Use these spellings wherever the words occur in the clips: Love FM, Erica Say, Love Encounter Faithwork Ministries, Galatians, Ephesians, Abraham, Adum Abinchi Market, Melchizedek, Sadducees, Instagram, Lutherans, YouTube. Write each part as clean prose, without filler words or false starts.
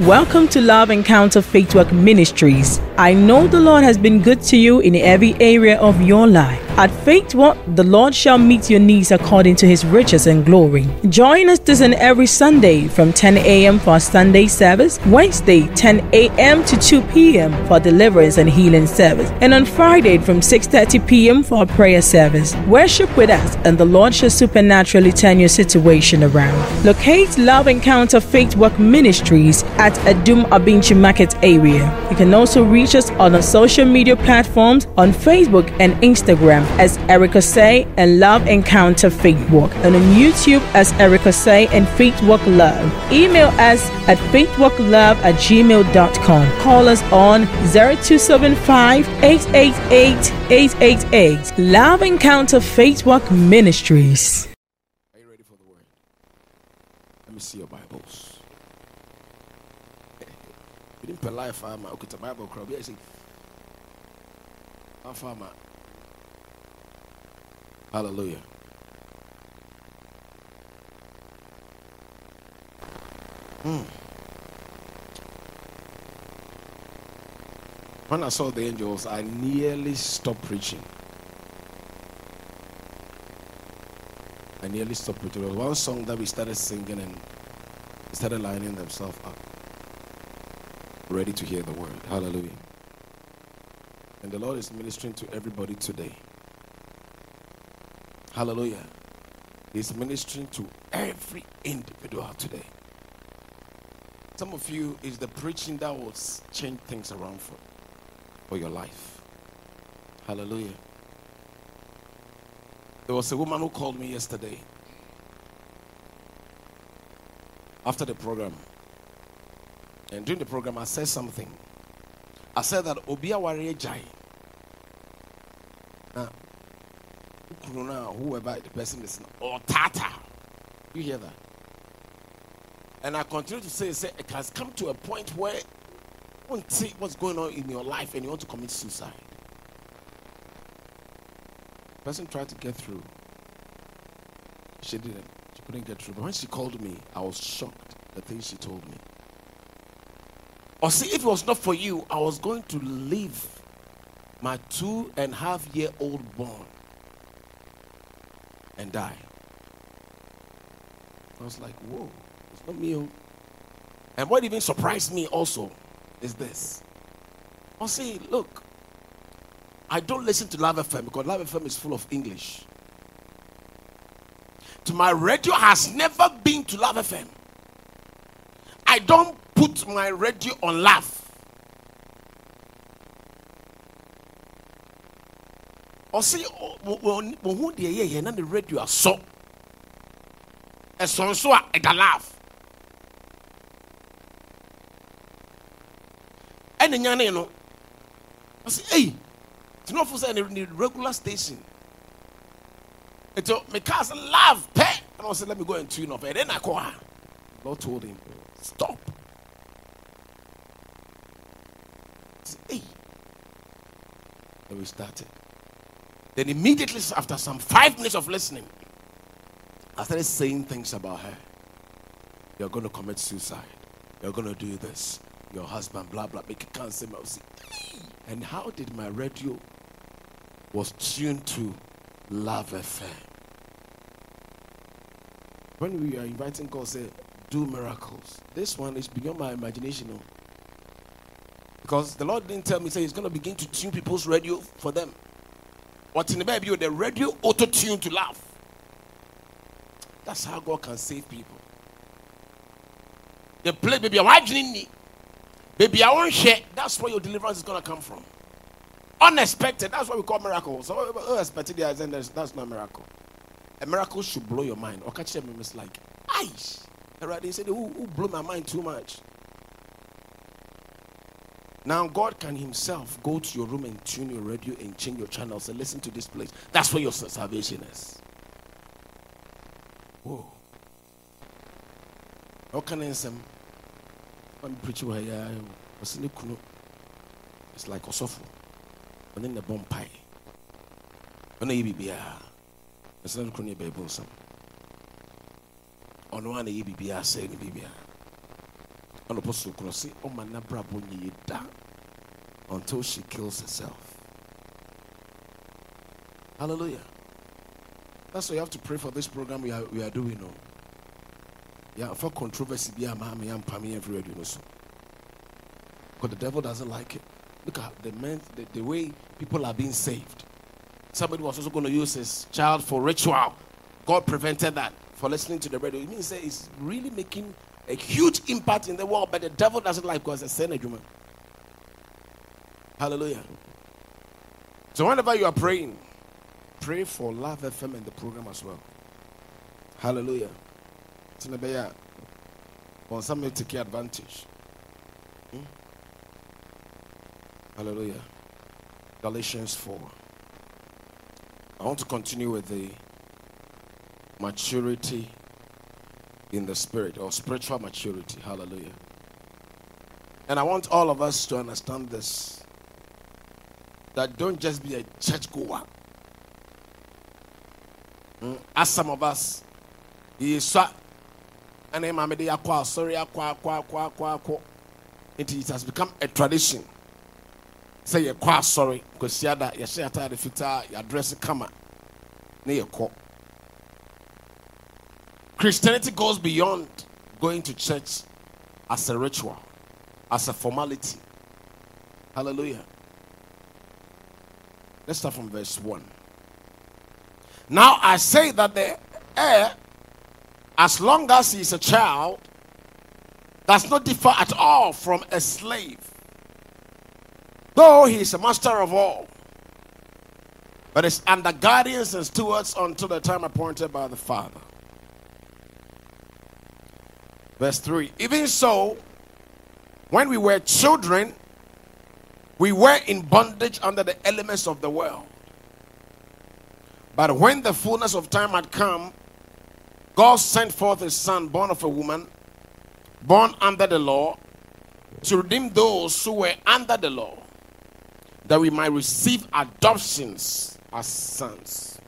Welcome to Love Encounter Faithwork Ministries. I know the Lord has been good to you in every area of your life. At Faithwork, the Lord shall meet your needs according to His riches and glory. Join us this and every Sunday from 10 a.m. for our Sunday service, Wednesday 10 a.m. to 2 p.m. for deliverance and healing service, and on Friday from 6:30 p.m. for our prayer service. Worship with us, and the Lord shall supernaturally turn your situation around. Locate Love Encounter Faithwork Ministries at Adum Abinchi Market area. You can also reach us on our social media platforms on Facebook and Instagram as Erica Say and Love Encounter Faithwork, and on YouTube as Erica Say and Faithwork Love. Email us at faithworklove@gmail.com. Call us on 0275-888-888. Love Encounter Faithwork Ministries. Are you ready for the word? Let me see your Bibles. You didn't put life farmer. Okay, the Bible crowd. Yeah, I say, farmer. Hallelujah. When I saw the angels, I nearly stopped preaching. There was one song that we started singing and started lining themselves up, ready to hear the word. Hallelujah. And the Lord is ministering to everybody today. Hallelujah. He's ministering to every individual today. Some of you, it's the preaching that will change things around for your life. Hallelujah. There was a woman who called me yesterday after the program. And during the program, I said something. I said that Obia Warrior Jai. Whoever the person is, or Tata. You hear that? And I continue to say, it has come to a point where you won't see what's going on in your life and you want to commit suicide. The person tried to get through. She didn't. She couldn't get through. But when she called me, I was shocked at the things she told me. Or see, if it was not for you, I was going to leave my 2.5-year-old born and die. I was like, whoa, it's not me. And what even surprised me also is this. Oh, see, look, I don't listen to Love FM because Love FM is full of English. To my radio has never been to Love FM. I don't put my radio on Love. Or see, who they hear here, the radio is so. And so I laugh. And then you know, I say, hey, it's not for the regular station. It's my car's laugh, pet. And I said, let me go and tune up. And then I call her. Lord told him, stop. I said, hey. And we started. Then immediately after some 5 minutes of listening, I started saying things about her. You're going to commit suicide. You're going to do this. Your husband, blah, blah, make cancer. And how did my radio was tuned to Love FM? When we are inviting God, say, do miracles. This one is beyond my imagination. Because the Lord didn't tell me, say, He's going to begin to tune people's radio for them. What in the Bible, the radio auto-tuned to laugh. That's how God can save people. They play, baby, why do you need? Baby, I won't share. That's where your deliverance is going to come from. Unexpected. That's what we call miracles. So, unexpected, that's not a miracle. A miracle should blow your mind. Or catch them, it's like, ice. They said, who blew my mind too much? Now God can Himself go to your room and tune your radio and change your channels and listen to this place. That's where your salvation is. Whoa. How can I answer? I'm preaching why I was in the kuno. It's like Osofo. And then the bomb pie. And then EBBR. It's not kuno baby some. On one EBBR saying EBBR. until she kills herself. Hallelujah. That's why you have to pray for this program we are doing. Yeah, for controversy, everywhere, so. Because the devil doesn't like it. Look at the way people are being saved. Somebody was also going to use his child for ritual. God prevented that for listening to the radio. It means that it's really making a huge impact in the world, but the devil doesn't like because it's a sin, human. Hallelujah. So whenever you are praying, pray for Love FM and the program as well. Hallelujah. On some may take advantage. Hallelujah. Galatians 4. I want to continue with the maturity in the spirit, or spiritual maturity. Hallelujah. And I want all of us to understand this, that don't just be a churchgoer. As some of us, it has become a tradition. Say you're quite sorry because you're that you're tired of it, you're dressing come up. Christianity goes beyond going to church as a ritual, as a formality. Hallelujah. Let's start from verse 1. Now I say that the heir, as long as he is a child, does not differ at all from a slave, though he is a master of all, but is under guardians and stewards until the time appointed by the Father. Verse 3. Even so, when we were children, we were in bondage under the elements of the world. But when the fullness of time had come, God sent forth his Son, born of a woman, born under the law, to redeem those who were under the law, that we might receive adoptions as sons.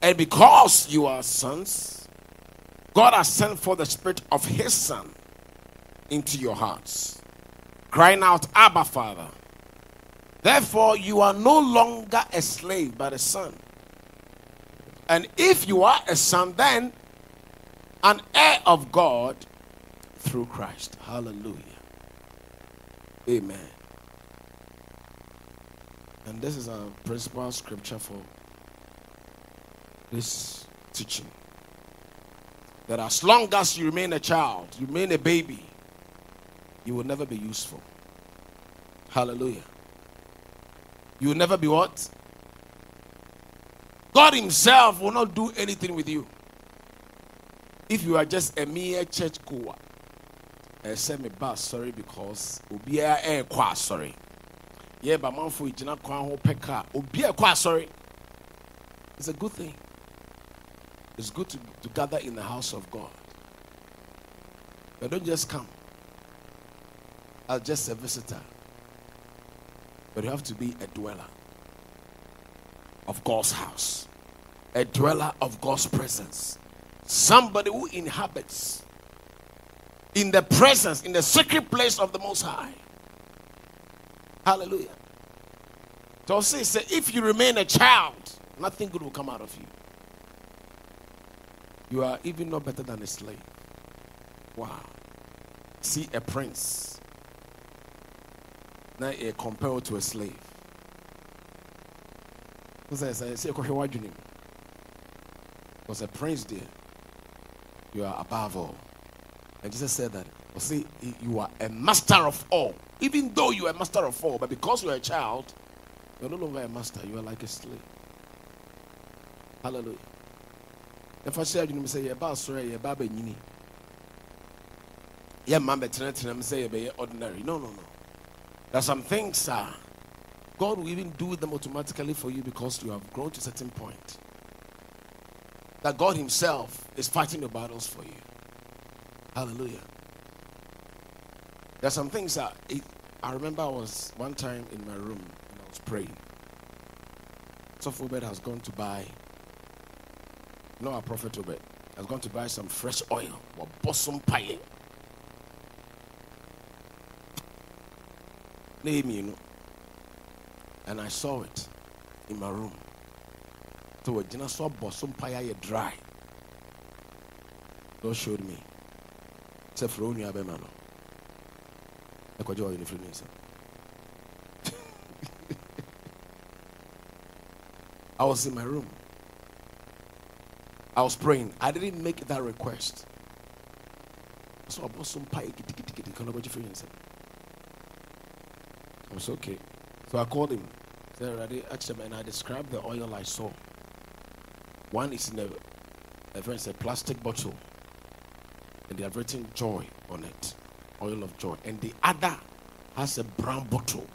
And because you are sons, God has sent forth the Spirit of his Son into your hearts, crying out, Abba, Father. Therefore, you are no longer a slave, but a son. And if you are a son, then an heir of God through Christ. Hallelujah. Amen. And this is our principal scripture for this teaching. That as long as you remain a child, you remain a baby, you will never be useful. Hallelujah. You will never be what? God himself will not do anything with you if you are just a mere church goer. I said me bad sorry because Obia air qua sorry. Yeah, but man for Jina Kwanho Peka. Obia qua sorry. It's a good thing. It's good to gather in the house of God. But don't just come as just a visitor. But you have to be a dweller of God's house, a dweller of God's presence, somebody who inhabits in the presence, in the secret place of the Most High. Hallelujah. So say, if you remain a child, nothing good will come out of you. You are even not better than a slave. Wow. See a prince. Now you're compared to a slave. Because a prince there, you are above all. And Jesus said that, see, you are a master of all. Even though you are a master of all, but because you are a child, you are no longer a master. You are like a slave. Hallelujah. If I say, you say, you're ordinary. No. That some things are God will even do them automatically for you because you have grown to a certain point. That God himself is fighting the battles for you. Hallelujah. There are some things that I remember I was one time in my room and I was praying. Sophie Obed has gone to buy, no, our prophet Obed has gone to buy some fresh oil or bosom pie. play him, you know. And I saw it in my room. So I saw Bosom Paya dry. God showed me. Say for only Abemano. I could join the friends. I was in my room. I was praying. I didn't make that request. So I bought some pie. I was okay. So I called him. And I described the oil I saw. One is in a plastic bottle. And they have written joy on it. Oil of joy. And the other has a brown bottle.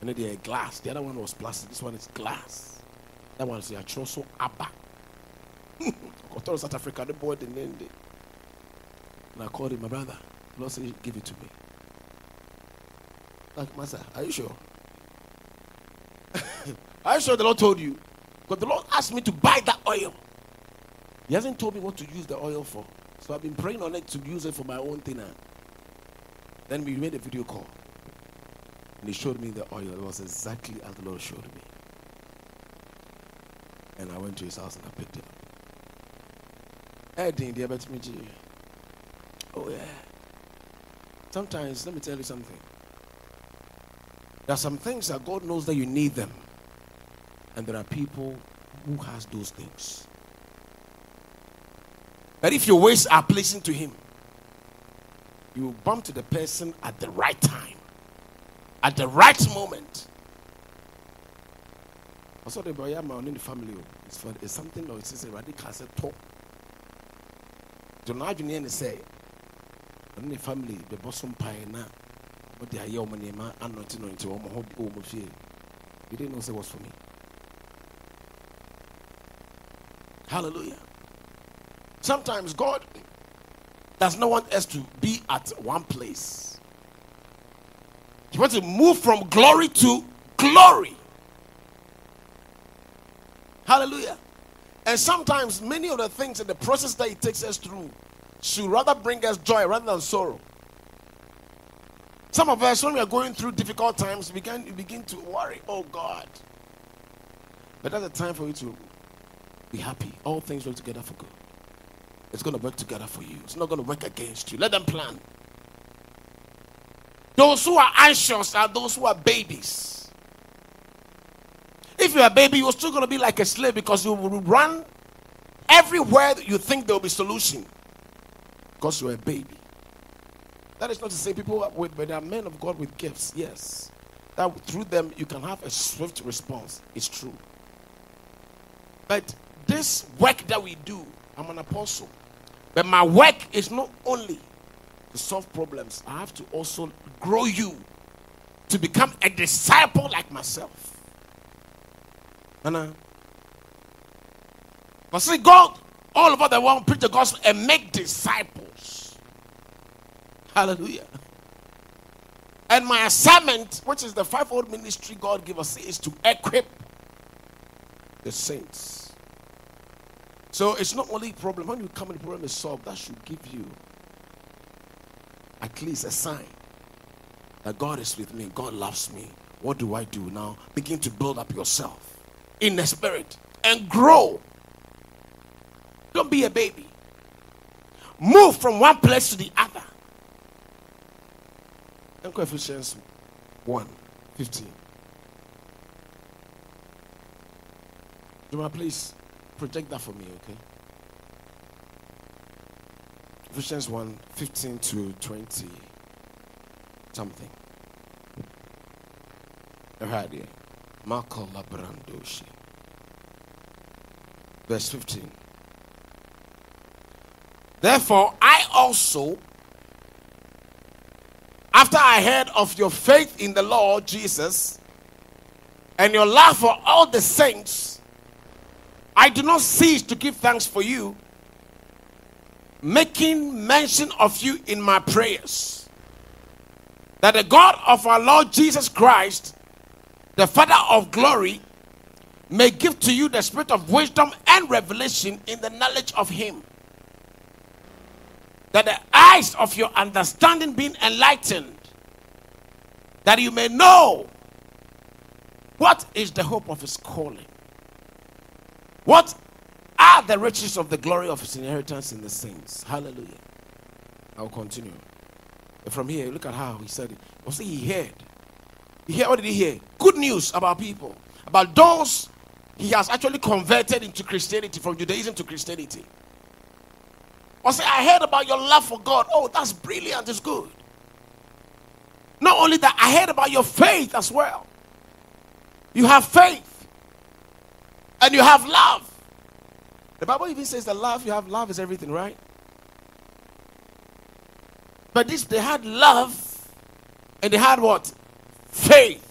And then they are glass. The other one was plastic. This one is glass. That one is a Choso Abba. South Africa, they bought the name. And I called him, my brother. The Lord said, give it to me. Like, Master, are you sure? Are you sure the Lord told you? Because the Lord asked me to buy that oil. He hasn't told me what to use the oil for. So I've been praying on it to use it for my own thing. Then we made a video call. And he showed me the oil. It was exactly as the Lord showed me. And I went to his house and I picked it up. Oh, yeah. Sometimes, let me tell you something. There are some things that God knows that you need them. And there are people who has those things. But if your ways are pleasing to him, you will bump to the person at the right time. At the right moment. Also, the boy I'm in the family. It's something that is a radical talk. So now you need to say, in the family, the bosom pioneer, but they are young and not into home hobby. You didn't know it was for me. Hallelujah. Sometimes God does not want us to be at one place. He wants to move from glory to glory. Hallelujah. And sometimes many of the things in the process that he takes us through should rather bring us joy rather than sorrow. Some of us, when we are going through difficult times, we begin to worry, oh God. But that's a time for you to be happy. All things work together for good. It's going to work together for you. It's not going to work against you. Let them plan. Those who are anxious are those who are babies. If you're a baby, you're still going to be like a slave because you will run everywhere you think there will be solution. Because you're a baby. That is not to say people with, but they are men of God with gifts. Yes. That through them you can have a swift response. It's true. But this work that we do, I'm an apostle. But my work is not only to solve problems. I have to also grow you to become a disciple like myself. But see, God all over the world preach the gospel and make disciples. Hallelujah. And my assignment, which is the fivefold ministry God gave us, is to equip the saints. So it's not only a problem. When you come and the problem is solved, that should give you at least a sign that God is with me, God loves me. What do I do now? Begin to build up yourself in the spirit and grow. Don't be a baby. Move from one place to the other. And Ephesians 1:15. Juma, please project that for me, okay? Ephesians 1:15 to 20 something. Right here. Marco Labrandoshi. Verse 15. Therefore, I also, after I heard of your faith in the Lord Jesus and your love for all the saints, I do not cease to give thanks for you, making mention of you in my prayers, that the God of our Lord Jesus Christ, the Father of glory, may give to you the spirit of wisdom and revelation in the knowledge of him, that the eyes of your understanding being enlightened, that you may know what is the hope of his calling, what are the riches of the glory of his inheritance in the saints. Hallelujah. I'll continue. From here, look at how he said it. You see, he heard. What did he hear? Good news about people, about those he has actually converted into Christianity, from Judaism to Christianity. Or say, I heard about your love for God. Oh, that's brilliant. It's good. Not only that, I heard about your faith as well. You have faith and you have love. The Bible even says that love, you have love is everything, right? But this, they had love and they had what? Faith.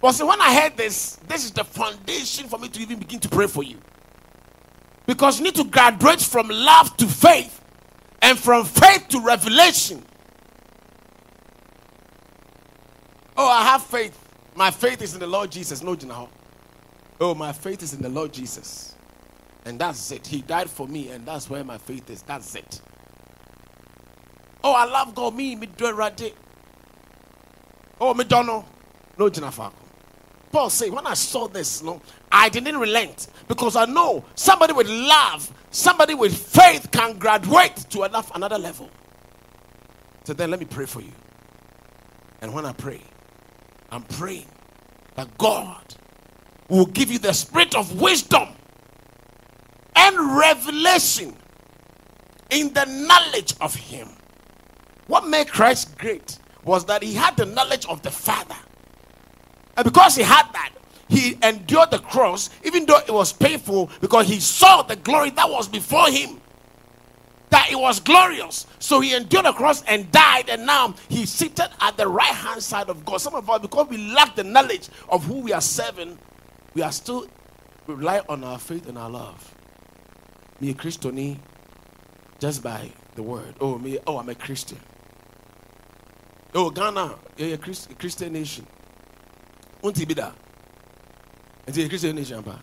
But see, when I heard this, this is the foundation for me to even begin to pray for you. Because you need to graduate from love to faith and from faith to revelation. Oh, I have faith. My faith is in the Lord Jesus. No, you know. Oh, my faith is in the Lord Jesus. And that's it. He died for me and that's where my faith is. That's it. Oh, I love God. Me do it right there. Oh, me don't know. No, you know. Paul said, when I saw this, no, I didn't relent, because I know somebody with love, somebody with faith can graduate to another level. So then let me pray for you. And when I pray, I'm praying that God will give you the spirit of wisdom and revelation in the knowledge of him. What made Christ great was that he had the knowledge of the Father. And because he had that, he endured the cross, even though it was painful, because he saw the glory that was before him, that it was glorious. So he endured the cross and died, and now he's seated at the right hand side of God. Some of us, because we lack the knowledge of who we are serving, we are still rely on our faith and our love. Me a Christian, just by the word. Oh, me, oh, I'm a Christian. Oh, Ghana, you're a Christian nation. Unti bida. Unti a Christian nation, pa.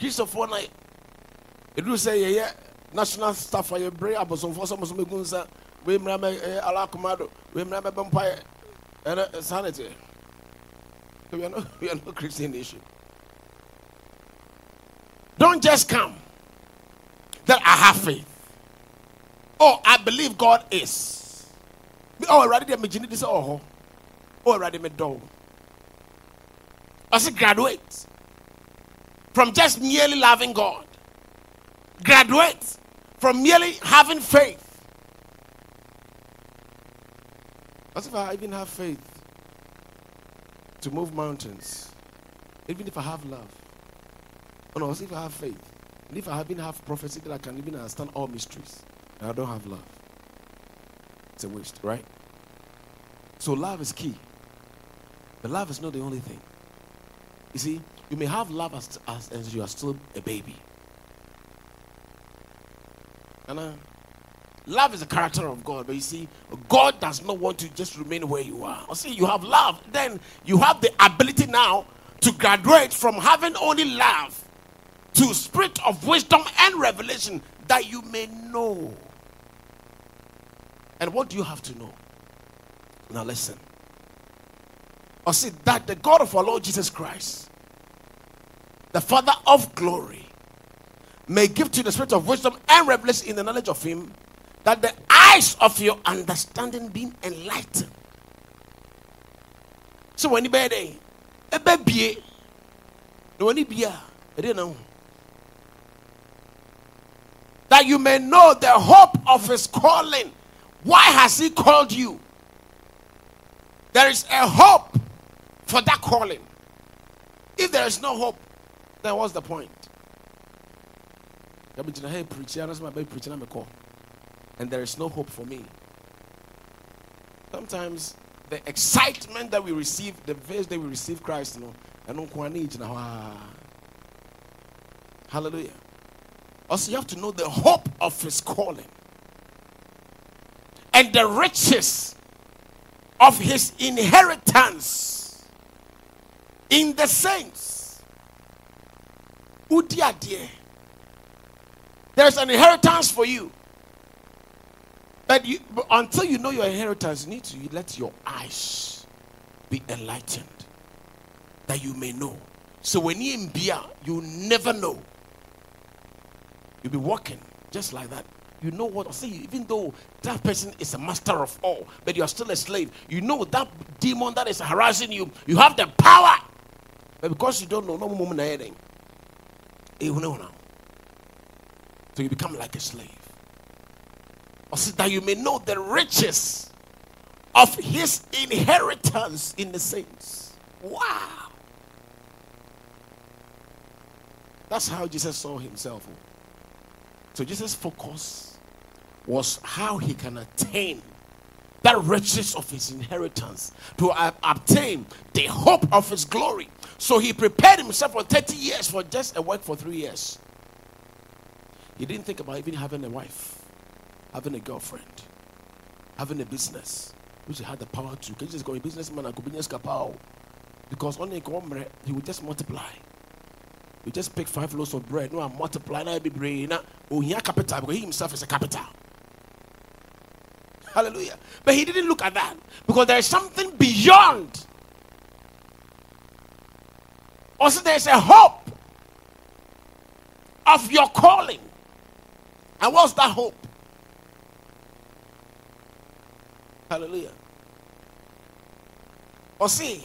Christopher, na. Edu say yeah, national staff for your brain. Abosom for some me gunza. We mrame alakumado. We mrame bumpire. And sanity. We are not Christian nation. Don't just come that I have faith. Oh, I believe God is. Oh, rather than me, you need this. Oh, rather than me, dog. I say, graduate from just merely loving God. Graduate from merely having faith. As if I even have faith to move mountains, even if I have love, oh no, as if I have faith, and if I even have prophecy that I can even understand all mysteries. I don't have love. It's a waste, right? So love is key. But love is not the only thing. You see, you may have love as you are still a baby. And love is a character of God. But you see, God does not want you to just remain where you are. Or see, you have love. Then you have the ability now to graduate from having only love to spirit of wisdom and revelation, that you may know. And what do you have to know? Now listen. Or see that the God of our Lord Jesus Christ, the Father of glory, may give to you the spirit of wisdom and revelation in the knowledge of him, that the eyes of your understanding be enlightened. So when you be there, a baby, when you be there, that you may know the hope of his calling. Why has he called you? There is a hope for that calling. If there is no hope, then what's the point? And there is no hope for me. Sometimes the excitement that we receive, the verse that we receive Christ, you know, hallelujah. Also, you have to know the hope of his calling and the riches of his inheritance in the saints. Udia dear, There's an inheritance for you. But until you know your inheritance, you need to let your eyes be enlightened, that you may know. So when you're in beer, you never know. You'll be walking just like that. You know what? See, even though that person is a master of all, but you are still a slave. You know that demon that is harassing you, you have the power. But because you don't know, no moment anything. You know now. So you become like a slave. Or so that you may know the riches of his inheritance in the saints. Wow. That's how Jesus saw himself. So Jesus' focus was how he can attain that riches of his inheritance, to obtain the hope of his glory. So he prepared himself for 30 years for just a work for 3 years. He didn't think about even having a wife, having a girlfriend, having a business, which he had the power to. Because he's got a businessman, a business kapao. Because only he would just multiply. You just pick 5 loaves of bread, no, and multiply, now be brain. Oh, he had capital because he himself is a capital. Hallelujah. But he didn't look at that, because there is something beyond. Also, there is a hope of your calling. And what's that hope? Hallelujah. Or see.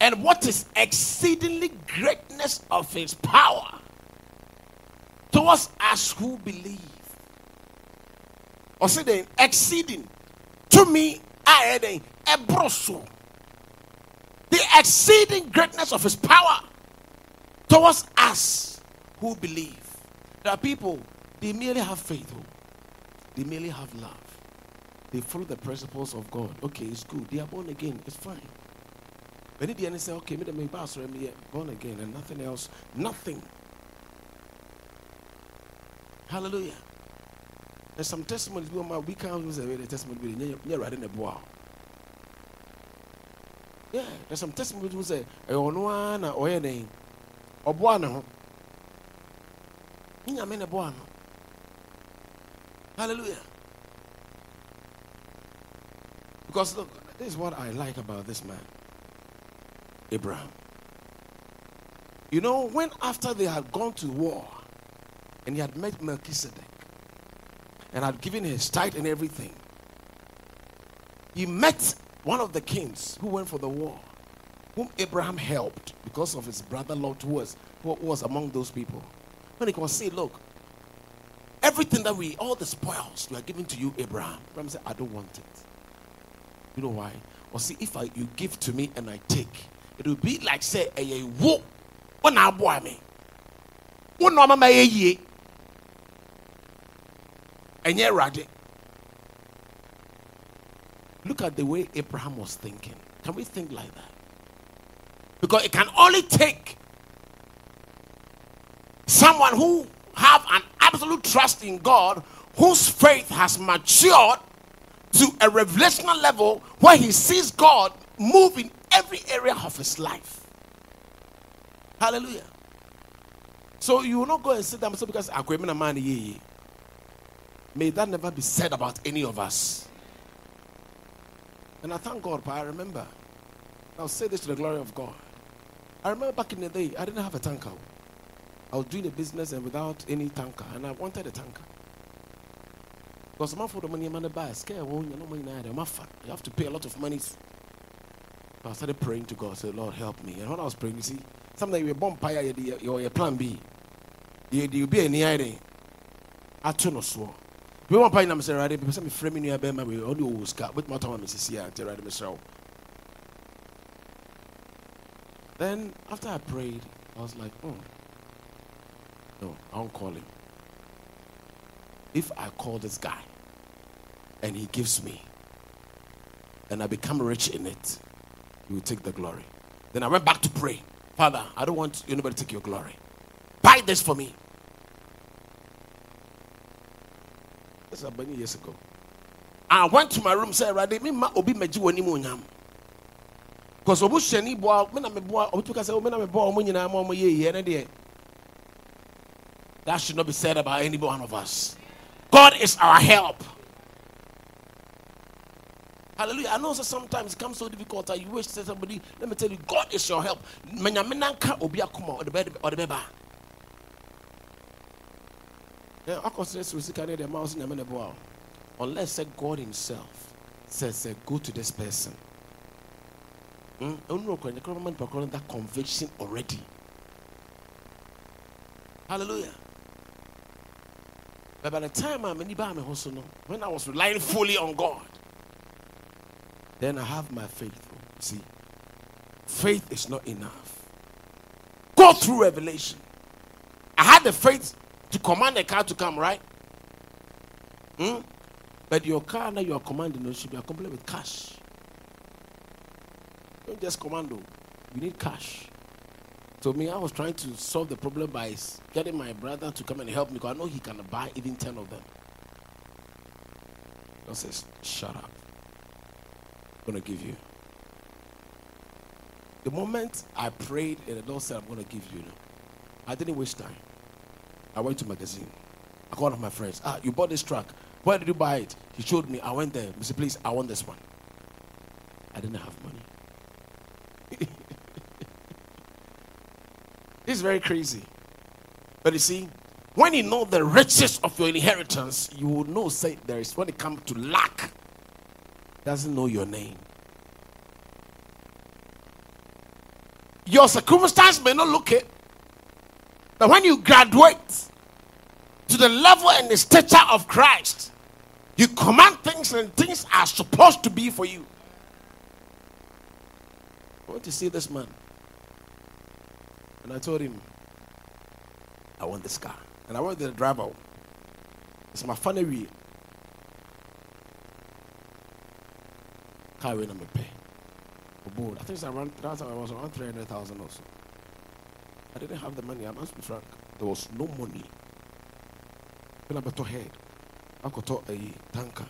And what is exceedingly greatness of his power towards us who believe. Or say then, exceeding to me, I had a brosso. The exceeding greatness of his power towards us who believe. There are people, they merely have faith, they merely have love, they follow the principles of God. Okay, it's good, they are born again, it's fine. But in the end, they say, okay, me make pass or me born again and nothing else, nothing. Hallelujah. There's some testimonies we can't use the testimony. You're right in the bois. Yeah, there's some testimonies who say, I don't want to or anything. Or boano. You mean a boano. Hallelujah. Because look, this is what I like about this man. Abraham. You know, when after they had gone to war and he had met Melchizedek and had given his tithe and everything, he met one of the kings who went for the war, whom Abraham helped because of his brother Lot, who was among those people. When he was saying, look, everything that all the spoils we are giving to you, Abraham. Abraham said, I don't want it. You know why? Or see, if you give to me and I take, it will be like, say, a woo. What now, boy, me? What no, mama, ye? And ye ready. Look at the way Abraham was thinking. Can we think like that? Because it can only take someone who have an absolute trust in God, whose faith has matured to a revelational level where he sees God move in every area of his life. Hallelujah. So you will not go and sit down because agreement man ye. May that never be said about any of us. And I thank God, but I remember. I'll say this to the glory of God. I remember back in the day, I didn't have a tanker. I was doing a business and without any tanker, and I wanted a tanker. Because man for the money man buy, scare won't you know money neither. You have to pay a lot of money. I started praying to God, said, Lord, help me. And when I was praying, you see, sometimes you're born pie, you're a plan B. You'll be in the idea. I turn or swore. We won't pay them, sir, because I'm framing your bed, we only always got with my time, Mrs. Sia, and right, Miss Row. Then, after I prayed, I was like, oh, no, I won't call him. If I call this guy and he gives me and I become rich in it, you will take the glory. Then I went back to pray. Father, I don't want anybody to take your glory. Buy this for me. This was many years ago. I went to my room, said, Rade, me ma obi meji woni mo nyam. Because obu sheni boa, me na me boa, obu tuka say, me na me boa omo nyina ma omo ye ye na de. That should not be said about any one of us. God is our help. Hallelujah. I know that sometimes it comes so difficult that you wish to say somebody, let me tell you, God is your help. Unless God himself says, go to this person. That conviction already. Hallelujah. But by the time I'm in Ibarame Hosono, when I was relying fully on God, then I have my faith. See, faith is not enough. Go through revelation. I had the faith to command a car to come, right? But your car that you are commanding should be accompanied with cash. Don't just command, you need cash. So me, I was trying to solve the problem by getting my brother to come and help me, because I know he can buy even 10 of them. God says, shut up. I'm going to give you. The moment I prayed and the Lord said, I'm going to give you. I didn't waste time. I went to magazine. I called one of my friends. Ah, you bought this truck. Where did you buy it? He showed me. I went there. Mr. Please, I want this one. I didn't have money. It's very crazy. But you see, when you know the riches of your inheritance, you will know, say, there is, when it comes to lack, doesn't know your name. Your circumstance may not look it, but when you graduate to the level and the stature of Christ, you command things and things are supposed to be for you. I want to see this man. And I told him, I want this car. And I want the driver. It's my funny way. Car when I'm pay. I think I was around 300,000 or so. I didn't have the money. I must be frank. There was no money. When I got to head, I got to a tanker.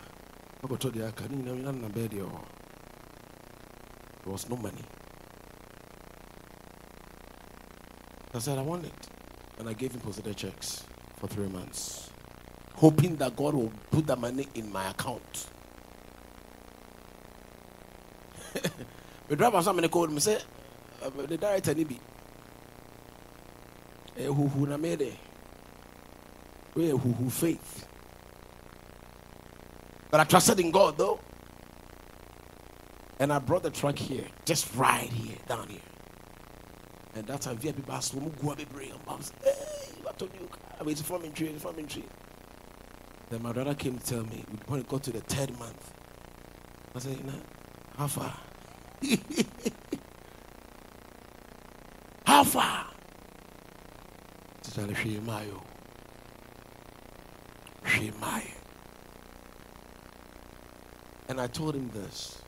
I got to the bed. There was no money. I said, I want it. And I gave him postage checks for 3 months, hoping that God will put the money in my account. The driver somebody called me, say, the director Nibi. Who na made it? Who faith? But I trusted in God though. And I brought the truck here, just right here, down here. And that time, VIP bus, we go up a break. I'm saying, hey, what told you? I'm it's a farming tree. Then my brother came to tell me, when it got to the third month, I said, you know, how far? How far? And I told him this.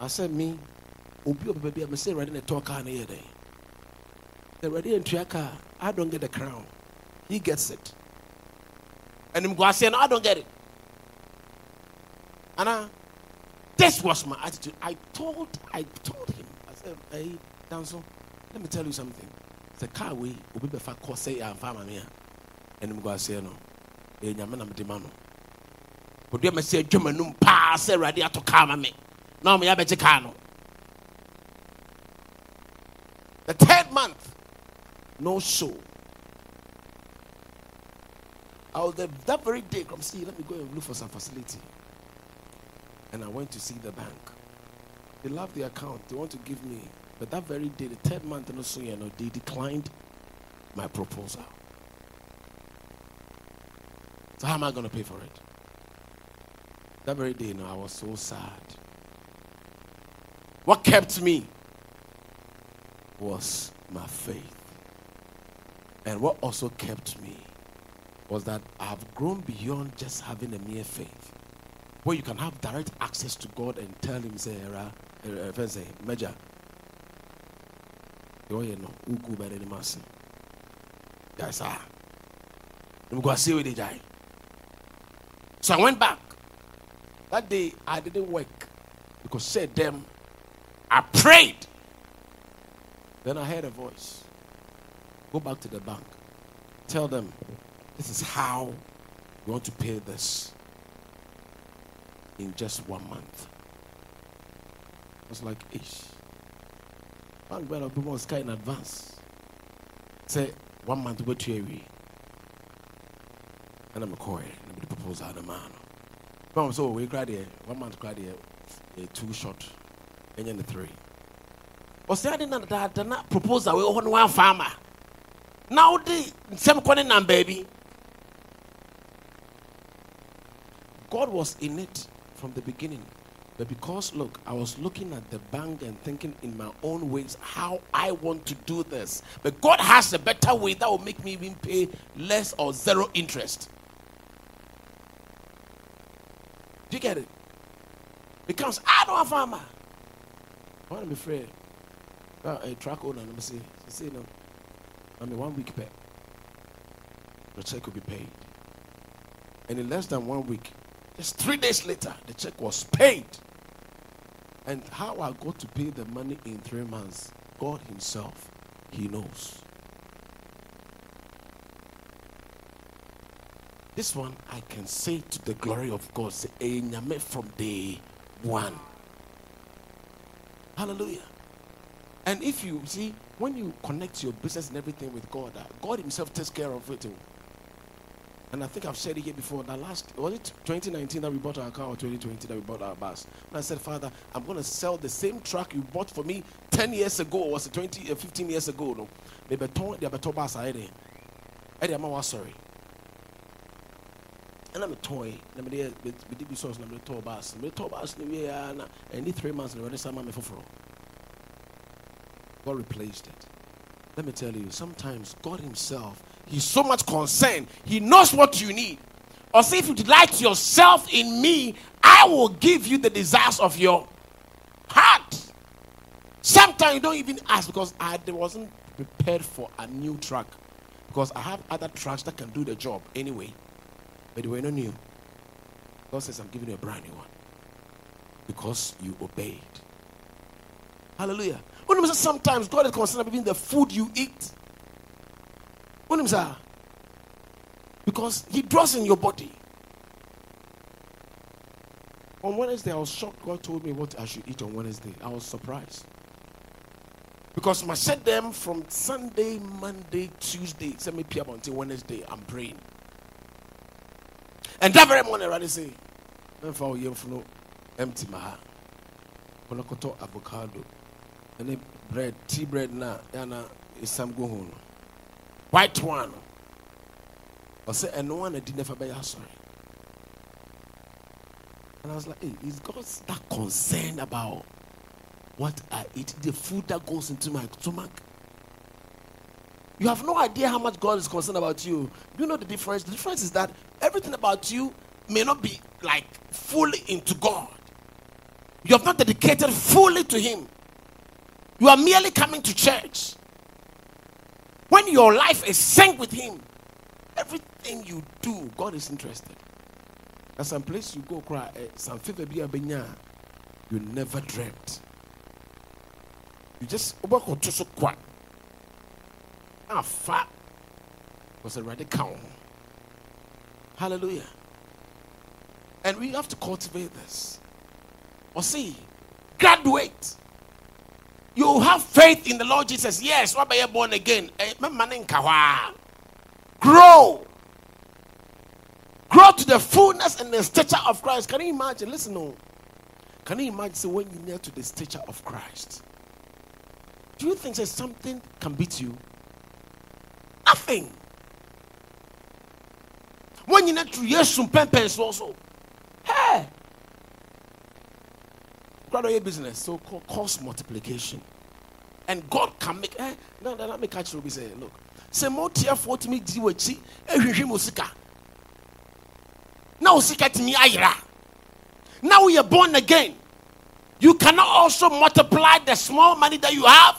I said, me, I'm still ready to talk on here day. The ready and triaka, I don't get the crown. He gets it. And him go say, no, I don't get it. And this was my attitude. I told him, I said, hey, Danzo, let me tell you something. The car we will be for cause say and farm here. And him go say no. E nyame na me de ma no. Odua me say adwamanum pa say ready to come me. Now me ya be car no. The third month, no show. I was there that very day. Come see, let me go and look for some facility. And I went to see the bank. They love the account. They want to give me. But that very day, the third month, no so, you know, they declined my proposal. So how am I going to pay for it? That very day, you know, I was so sad. What kept me was my faith. And what also kept me was that I've grown beyond just having a mere faith, where you can have direct access to God and tell him, say, Major, you know, who go by the mercy? Yes, sir. Let me go see where they die. So I went back. That day, I didn't work because said them, I prayed. Then I heard a voice. Go back to the bank. Tell them, this is how you want to pay this in just 1 month. I was like, ish. Bank better be more sky in advance. Say, 1 month, wait to a week. And I'm a coy, and the proposal of the man. But so we cried here, 1 month cried here, two short, and then the three. Or say, I didn't that proposal, we own one farmer. Now the same calling and baby. God was in it from the beginning. But because, look, I was looking at the bank and thinking in my own ways how I want to do this. But God has a better way that will make me even pay less or zero interest. Do you get it? Because I don't have farmer. I want to be afraid. A truck owner, let me see. Say, no. I mean, 1 week pay. The check will be paid. And in less than 1 week, just 3 days later, the check was paid. And how I got to pay the money in 3 months, God himself, he knows. This one, I can say to the glory of God, say, Enyame from day one. Hallelujah. And if you see, when you connect your business and everything with God, God himself takes care of it too. And I think I've said it here before. That last, was it 2019 that we bought our car or 2020 that we bought our bus? And I said, Father, I'm going to sell the same truck you bought for me 10 years ago. Or was it 15 years ago? No. They beton, they beton bus. I'm sorry. And I'm a toy. I'm a source. I'm a toy bus. I'm a toy bus. And in 3 months, I'm for God replaced it. Let me tell you, sometimes God himself, he's so much concerned. He knows what you need. Or say, if you delight yourself in me, I will give you the desires of your heart. Sometimes you don't even ask because I wasn't prepared for a new truck. Because I have other trucks that can do the job anyway. But they were not new. God says, I'm giving you a brand new one. Because you obeyed. Hallelujah. Sometimes God is concerned with the food you eat. Because he draws in your body. On Wednesday, I was shocked. God told me what I should eat on Wednesday. I was surprised. Because I said them from Sunday, Monday, Tuesday, send me up until Wednesday. I'm praying. And that very morning, I say, empty my heart. Avocado. And then bread, tea bread now, and it's some go home. White one. I said, and no one did never be sorry. And I was like, hey, is God that concerned about what I eat, the food that goes into my stomach? You have no idea how much God is concerned about you. Do you know the difference? The difference is that everything about you may not be like fully into God. You have not dedicated fully to him. You are merely coming to church. When your life is synced with him, everything you do, God is interested. At some place you go cry, some fever be a benya, you never dreamt. You just walk on to so quiet. Ah, fat was already count. Hallelujah. And we have to cultivate this. Or see, graduate. You have faith in the Lord Jesus. Yes, what you born again? Grow. Grow to the fullness and the stature of Christ. Can you imagine? Listen, no. Can you imagine when you're near to the stature of Christ? Do you think that something can beat you? Nothing. When you're near to Yeshua Pempens also. Hey. Business, so cost multiplication, and God can make. No, let me catch you. We say, look, say more tier 40 me diwechi. Now sika timi ayira. Now you are born again. You cannot also multiply the small money that you have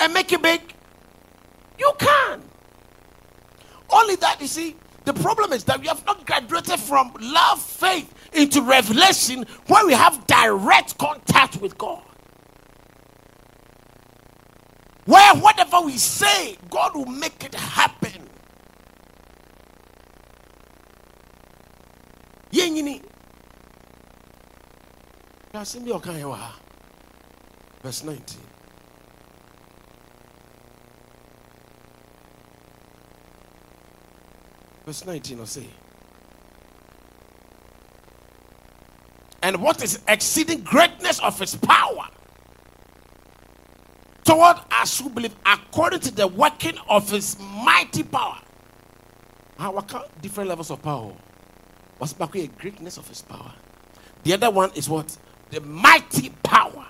and make it big. You can. Only that you see. The problem is that we have not graduated from love, faith into revelation where we have direct contact with God. Where whatever we say, God will make it happen. Yengini. Yasimbi Okanyewa. Verse 19. Verse 19, I say. And what is exceeding greatness of his power toward us who believe, according to the working of his mighty power. Our different levels of power. What's back with the greatness of his power? The other one is what? The mighty power.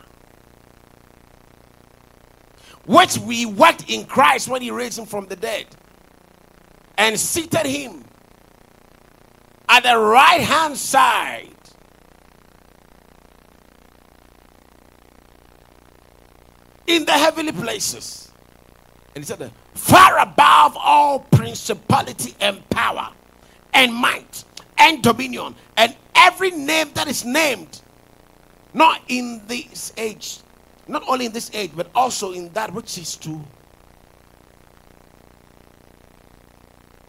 Which we worked in Christ when he raised him from the dead. And seated him at the right hand side in the heavenly places. And he said, far above all principality and power and might and dominion and every name that is named, not in this age, not only in this age, but also in that which is to.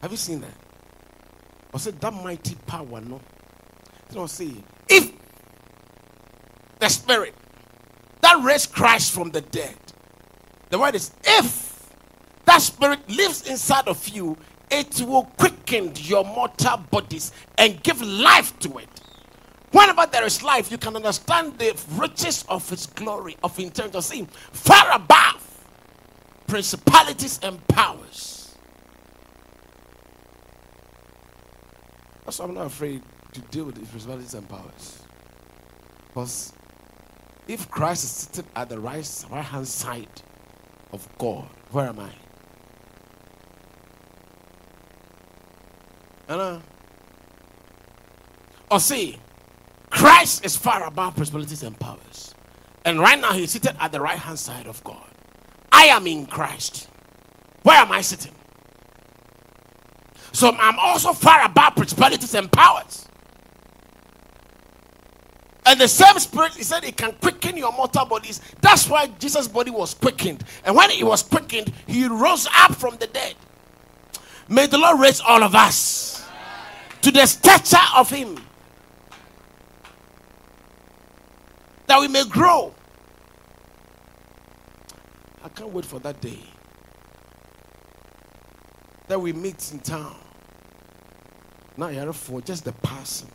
Have you seen that? I said that mighty power, no? You know, see, if the spirit that raised Christ from the dead, the word is, if that spirit lives inside of you, it will quicken your mortal bodies and give life to it. Whenever there is life, you can understand the riches of his glory, of eternal sin, far above principalities and powers. That's why I'm not afraid to deal with the principalities and powers. Because if Christ is sitting at the right hand side of God, where am I? Or see, Christ is far above principalities and powers. And right now he's seated at the right hand side of God. I am in Christ. Where am I sitting? So I'm also far above principalities and powers. And the same spirit, he said, it can quicken your mortal bodies. That's why Jesus' body was quickened. And when he was quickened, he rose up from the dead. May the Lord raise all of us to the stature of him, that we may grow. I can't wait for that day that we meet in town. Now you are for just the passing.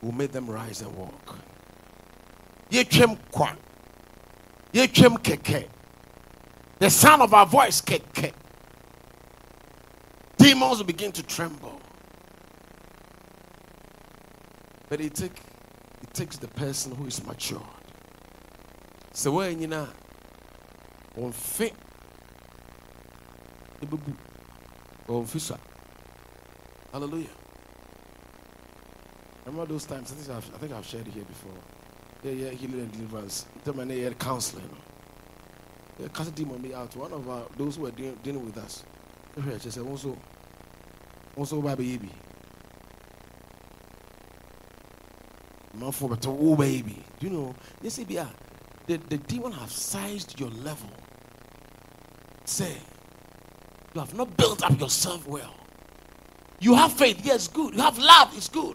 Who made them rise and walk. Yechem kwa. Yechem keke. The sound of our voice keke. Demons begin to tremble. But it takes the person who is matured. So when you know on fit the bubu on fisa. Hallelujah. Remember those times? I think I've shared it here before. Yeah, healing and deliverance. Terminated counseling. Yeah, cast a demon me out. One of those who were dealing with us. She said, also, baby. Man for better, oh baby. You know, you see, the demon have sized your level. Say, you have not built up yourself well. You have faith, yes, good. You have love, it's good.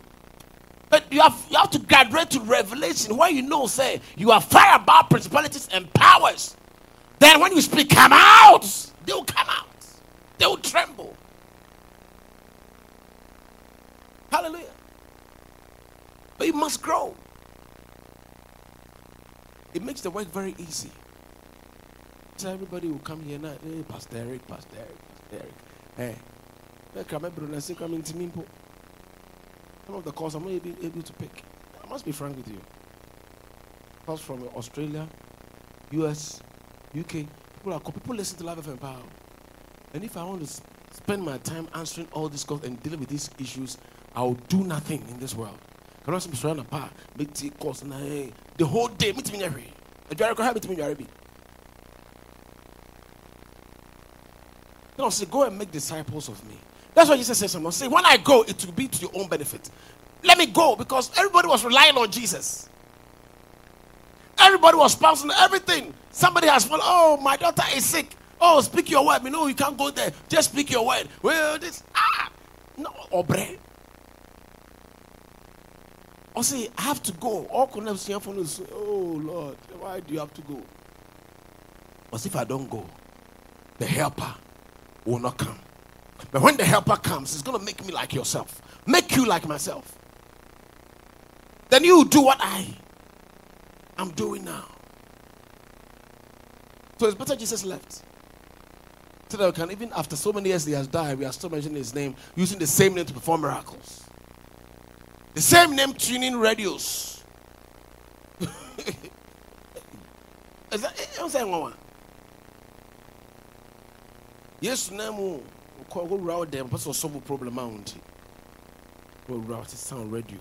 But you have to graduate to revelation where you know, say, you are far above principalities and powers. Then when you speak, come out. They will come out. They will tremble. Hallelujah. But you must grow. It makes the work very easy. So everybody will come here now. Hey, Pastor Eric, Pastor Eric, Pastor Eric. Hey, come into me. Some of the calls I'm not able to pick. I must be frank with you. Calls from Australia, US, UK. People listen to Love FM Power. And if I want to spend my time answering all these calls and dealing with these issues, I will do nothing in this world. The whole day, meet me every. Then I'll say, go and make disciples of me. That's what Jesus says. Say, when I go, it will be to your own benefit. Let me go, because everybody was relying on Jesus. Everybody was passing everything. Somebody has fallen. Oh, my daughter is sick. Oh, speak your word. You know, you can't go there. Just speak your word. Well, this. No, obre. I say, I have to go. All connects here for us. Oh Lord, why do you have to go? Because if I don't go, the helper will not come. But when the helper comes, it's going to make me like yourself. Make you like myself. Then you do what I am doing now. So it's better Jesus left. So that we can, even after so many years he has died, we are still mentioning his name, using the same name to perform miracles. The same name tuning radios. Yes, name go route them, but solve problem out. Go route sound radio.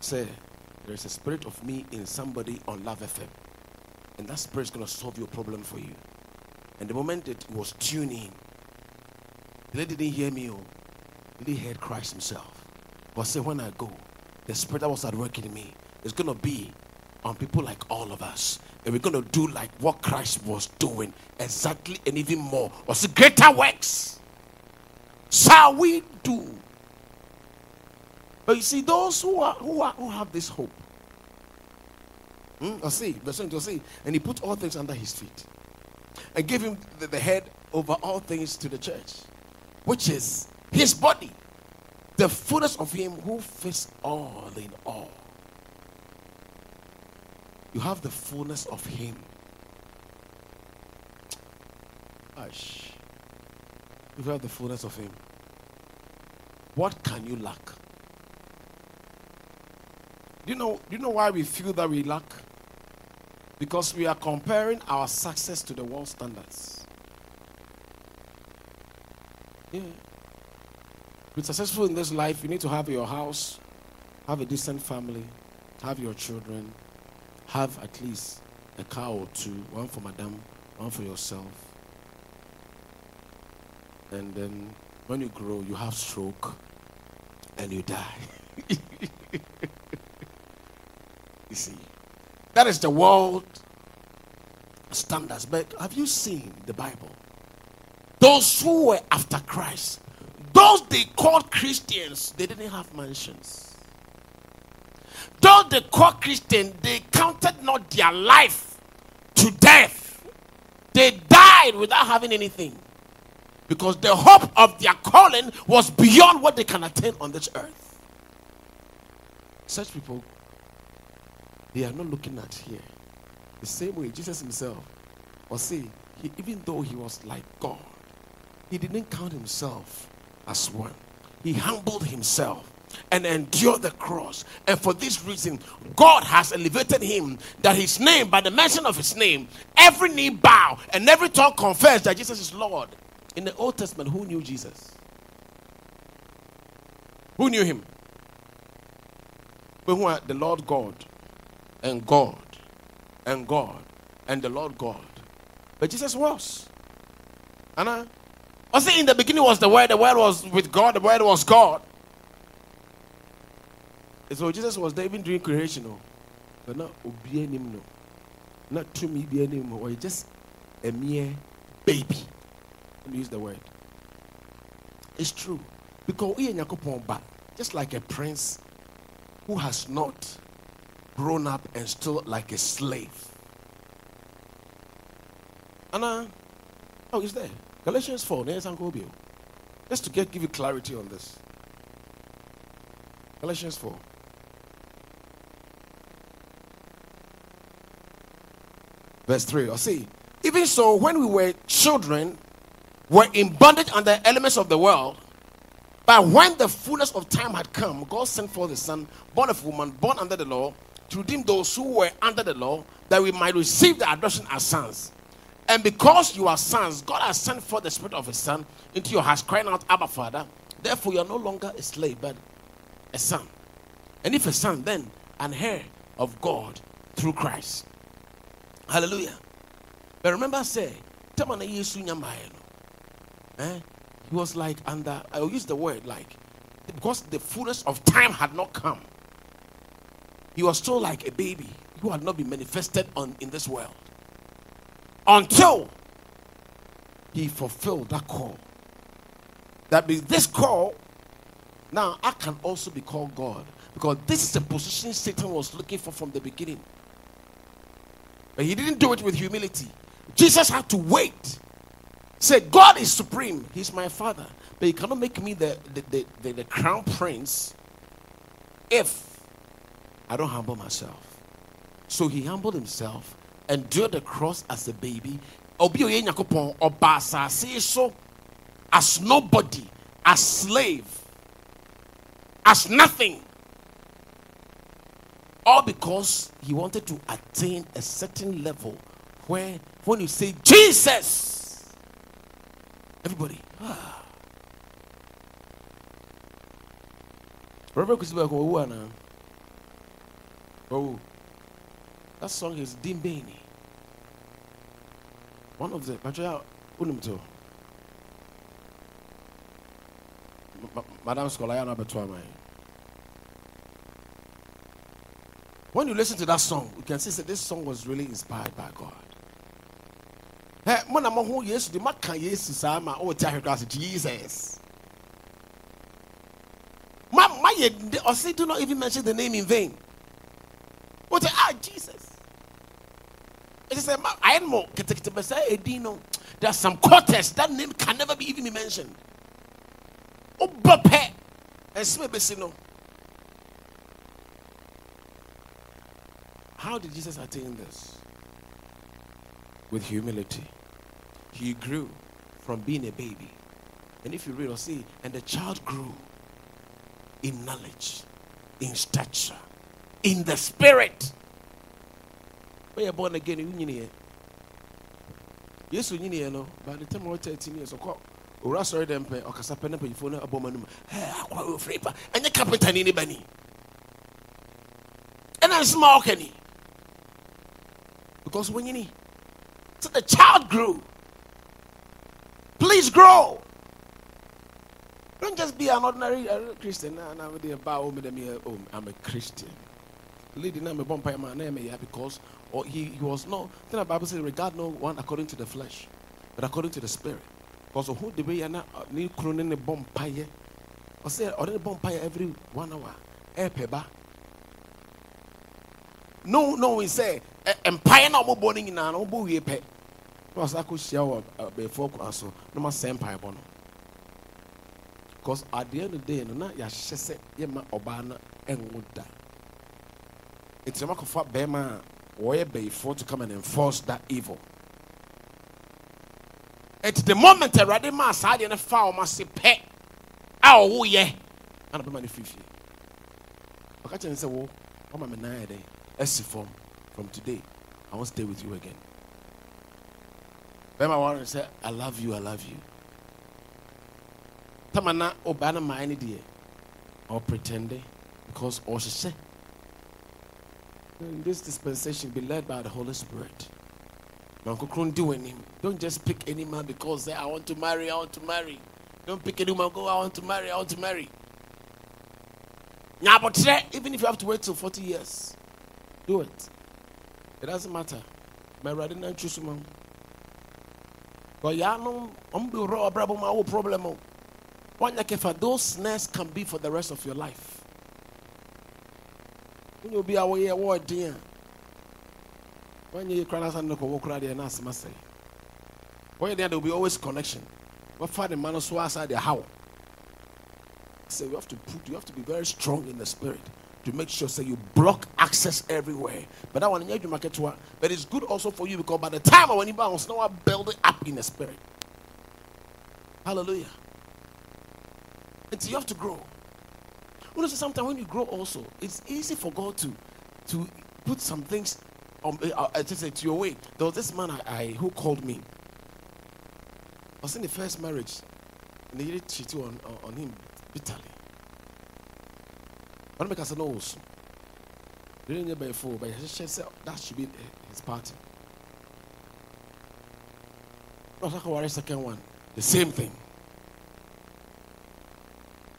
Say there is a spirit of me in somebody on Love FM, and that spirit is gonna solve your problem for you. And the moment it was tuning, the lady didn't hear me. Oh, the lady heard Christ himself. But say when I go, the spirit that was at work in me is gonna be on people like all of us, and we're gonna do like what Christ was doing exactly, and even more. Or see greater works shall we do. But you see, those who have this hope, and he put all things under his feet, and gave him the head over all things to the church, which is his body, the fullness of him who fits all in all. You have the fullness of him. Hush. If you have the fullness of him, what can you lack? Do you know why we feel that we lack? Because we are comparing our success to the world standards. Yeah. To be successful in this life, you need to have your house, have a decent family, have your children, have at least a car or two, one for madam, one for yourself. And then when you grow, you have stroke and you die. You see, that is the world standards. But have you seen the Bible? Those who were after Christ, those they called Christians, they didn't have mansions. Those they called Christian, they counted not their life to death. They died without having anything, because the hope of their calling was beyond what they can attain on this earth. Such people, they are not looking at here. The same way Jesus himself was saying, even though he was like God, he didn't count himself as one. He humbled himself and endured the cross. And for this reason, God has elevated him, that his name, by the mention of his name, every knee bow and every tongue confess that Jesus is Lord. In the Old Testament, who knew Jesus? Who knew him? Who are the Lord God? And God, and God, and the Lord God. But Jesus was. And I say in the beginning was the Word was with God, the Word was God. And so Jesus was there even during creation. But not obeying no. Not to me be anymore. Or just a mere baby. Let me use the word. It's true. Because he and Yakupomba, just like a prince who has not grown up and still like a slave. And it's there. Galatians 4, just to give you clarity on this. Galatians 4. Verse 3. I see. Even so, when we were children, were in bondage under elements of the world. But when the fullness of time had come, God sent forth his son, born of woman, born under the law, to redeem those who were under the law, that we might receive the adoption as sons. And because you are sons, God has sent forth the Spirit of his Son into your hearts, crying out, Abba, Father. Therefore, you are no longer a slave, but a son. And if a son, then an heir of God through Christ. Hallelujah. But remember, say, he was like under, I'll use the word like, because the fullness of time had not come. He was still like a baby who had not been manifested in this world until he fulfilled that call. That means this call Now, I can also be called God, because this is the position Satan was looking for from the beginning. But he didn't do it with humility. Jesus had to wait. Say, God is supreme. He's my Father. But you cannot make me the crown prince if I don't humble myself. So he humbled himself, endured the cross as a baby. As nobody, as slave, as nothing. All because he wanted to attain a certain level where when you say Jesus, everybody. Ah. Oh, that song is Dimbeni. One of the Madam Scholar, when you listen to that song, you can see that this song was really inspired by God. Jesus. They do not even mention the name in vain. What Jesus? It is there are some quarters that name can never be even mentioned. How did Jesus attain this? With humility. He grew from being a baby. And if you read or see, and the child grew in knowledge, in stature, in the spirit. When you're born again, you know, by the time we're 13 years old, Ura sorry them pay or casapen you phone abominum. Hey, I quite free and the captain in the bunny. And I small canny. Because when you need so the child grew. Please grow. Don't just be an ordinary Christian. I'm a Christian. Lady name a bumpire my name yeah because or he was no then the Bible says regard no one according to the flesh, but according to the spirit. Because who the way na ni cronin bomb pie or say already bomb pie every 1 hour. Epeba. No, we say empire no more burning in an old yepe. Because I could shower before so no more same pie bono. Because at the end of the day, no ya shese yema obana and wood da. It's a mark of fat bema or before to come and enforce that evil. At the moment, I read the mass, I didn't found my pet. Oh, yeah. And I'm money free. I catch and say, oh, I'm a 9 day. As form from today, I won't stay with you again. Then I want to say, I love you, I love you. Tamana, oh, banner my any day. Or pretend because all she said. In this dispensation, be led by the Holy Spirit. Don't just pick any man because say, I want to marry. Don't pick any man, go, I want to marry. Nah, but even if you have to wait till 40 years, do it. It doesn't matter. My rather than choose man. But yeah, no, I'm be raw, bravo, my whole problem. One like if those snares can be for the rest of your life. You'll be away a war, dear. When you cry, and look over crowd, and ask myself, when there will be always connection. But find the man who outside the how. So you have to be very strong in the spirit to make sure say you block access everywhere. But that one you market to. But it's good also for you because by the time when you bounce, now I build it up in the spirit. Hallelujah. And you have to grow. Sometimes when you grow, also it's easy for God to put some things. I just say to your way. There was this man who called me. I was in the first marriage, and they did cheat on him bitterly. I don't make us know also. They didn't get by four, but he said that should be his party. I was like, "What is the second one? The same thing."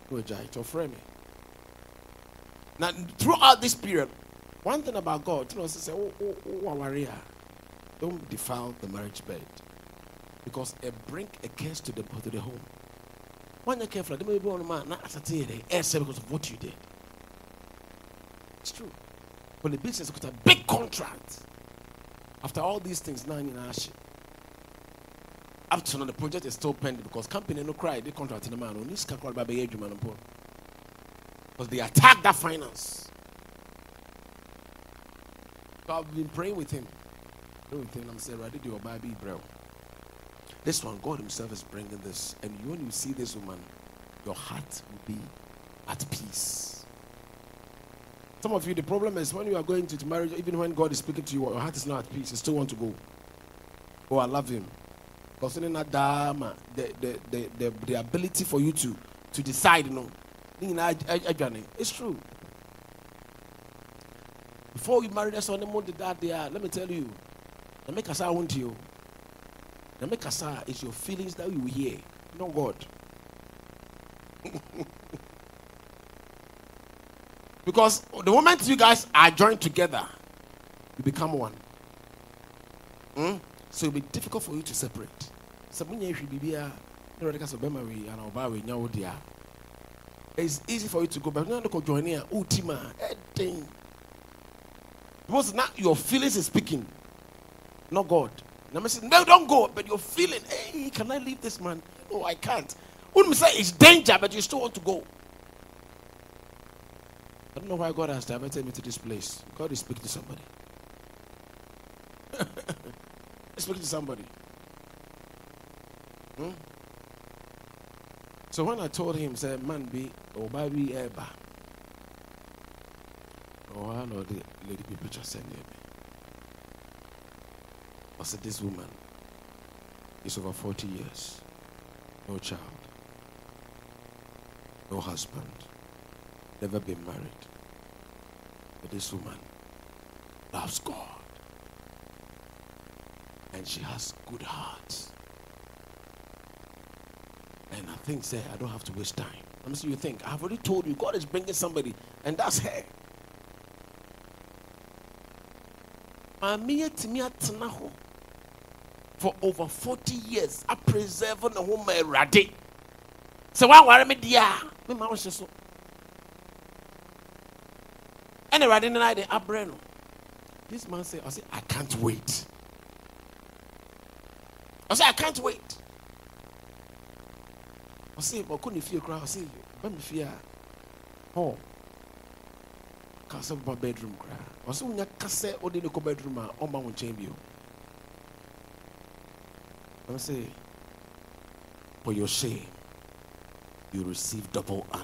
Go Jai to frame me. Now throughout this period. One thing about God, you know, say, don't defile the marriage bed, because it brings a curse to the home. When you're careful, they may be on a man, not at the except because of what you did. It's true. But the business got a big contract. After all these things, now in our ship. Up to now, the project is still pending because company no cry, they contract in the man. Only scared by the man and Paul. Because they attacked that finance. So I've been praying with him. I'm saying, I did your baby, bro. This one, God Himself is bringing this. And when you see this woman, your heart will be at peace. Some of you, the problem is when you are going to marriage, even when God is speaking to you, your heart is not at peace. You still want to go. Oh, I love Him. Because the ability for you to decide, you know, it's true. Before you marry, that's on the money that they are. Let me tell you, the make us want you. The make us is your feelings that you hear, not God. Because the moment you guys are joined together, you become one. So it'll be difficult for you to separate. It's easy for you to go back. Because now your feelings is speaking, not God. Now I say, no, don't go. But your feeling, hey, can I leave this man? No, I can't. Wouldn't say it's danger, but you still want to go. I don't know why God has diverted me to this place. God is speaking to somebody. He's speaking to somebody. So when I told him, said, man, be or baby ever. Oh, I know the lady people just send me. I said, this woman is over 40 years. No child. No husband. Never been married. But this woman loves God. And she has good heart. And I think, say, I don't have to waste time. I'm saying, you think, I've already told you, God is bringing somebody. And that's her. For over 40 years, I preserve the home ready. So why worry me dear? Me ma was so. And ready tonight the abreno. This man said, I say I can't wait. I say I can't wait. I say but couldn't feel crowd. I say when me fear. Oh. Cause of my bedroom cry. Also, when you cassette or the bedroom, on my own chamber. I say, for your shame, you receive double honor.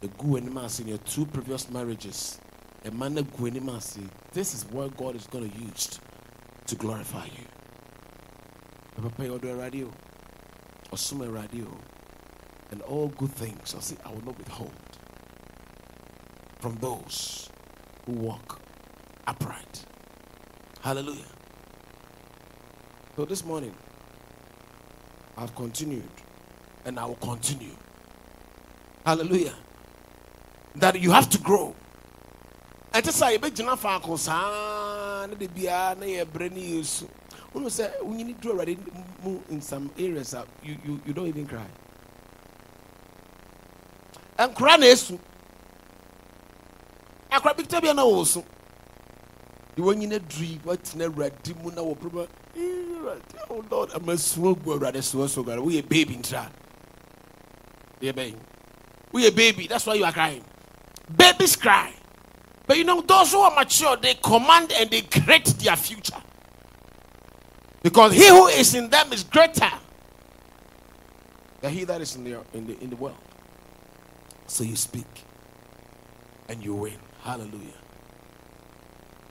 The Guenimas in your two previous marriages, a man of Guenimas, this is what God is going to use to glorify you. I pay or do a radio, or some radio, and all good things. I say, I will not withhold from those who walk upright. Hallelujah. So this morning, I've continued and I will continue. Hallelujah. That you have to grow. And just say, when you need to already move in some areas, you don't even cry. And cry. You want you to dream what's never ready. Oh Lord, I'm a smoke brother. We a baby in track. We a baby. That's why you are crying. Babies cry. But you know, those who are mature, they command and they create their future. Because he who is in them is greater than he that is in the world. So you speak and you win. Hallelujah.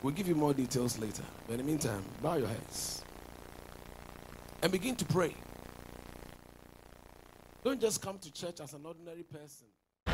We'll give you more details later. But in the meantime, bow your heads and begin to pray. Don't just come to church as an ordinary person.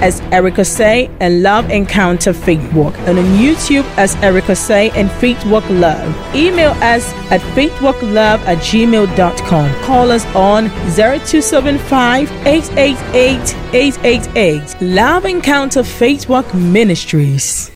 as Erica Say and Love Encounter Faithwork, and on YouTube as Erica Say and Faithwork Love. Email us at faithworklove@gmail.com. Call us on 0275-888-888. Love Encounter Faithwork Ministries.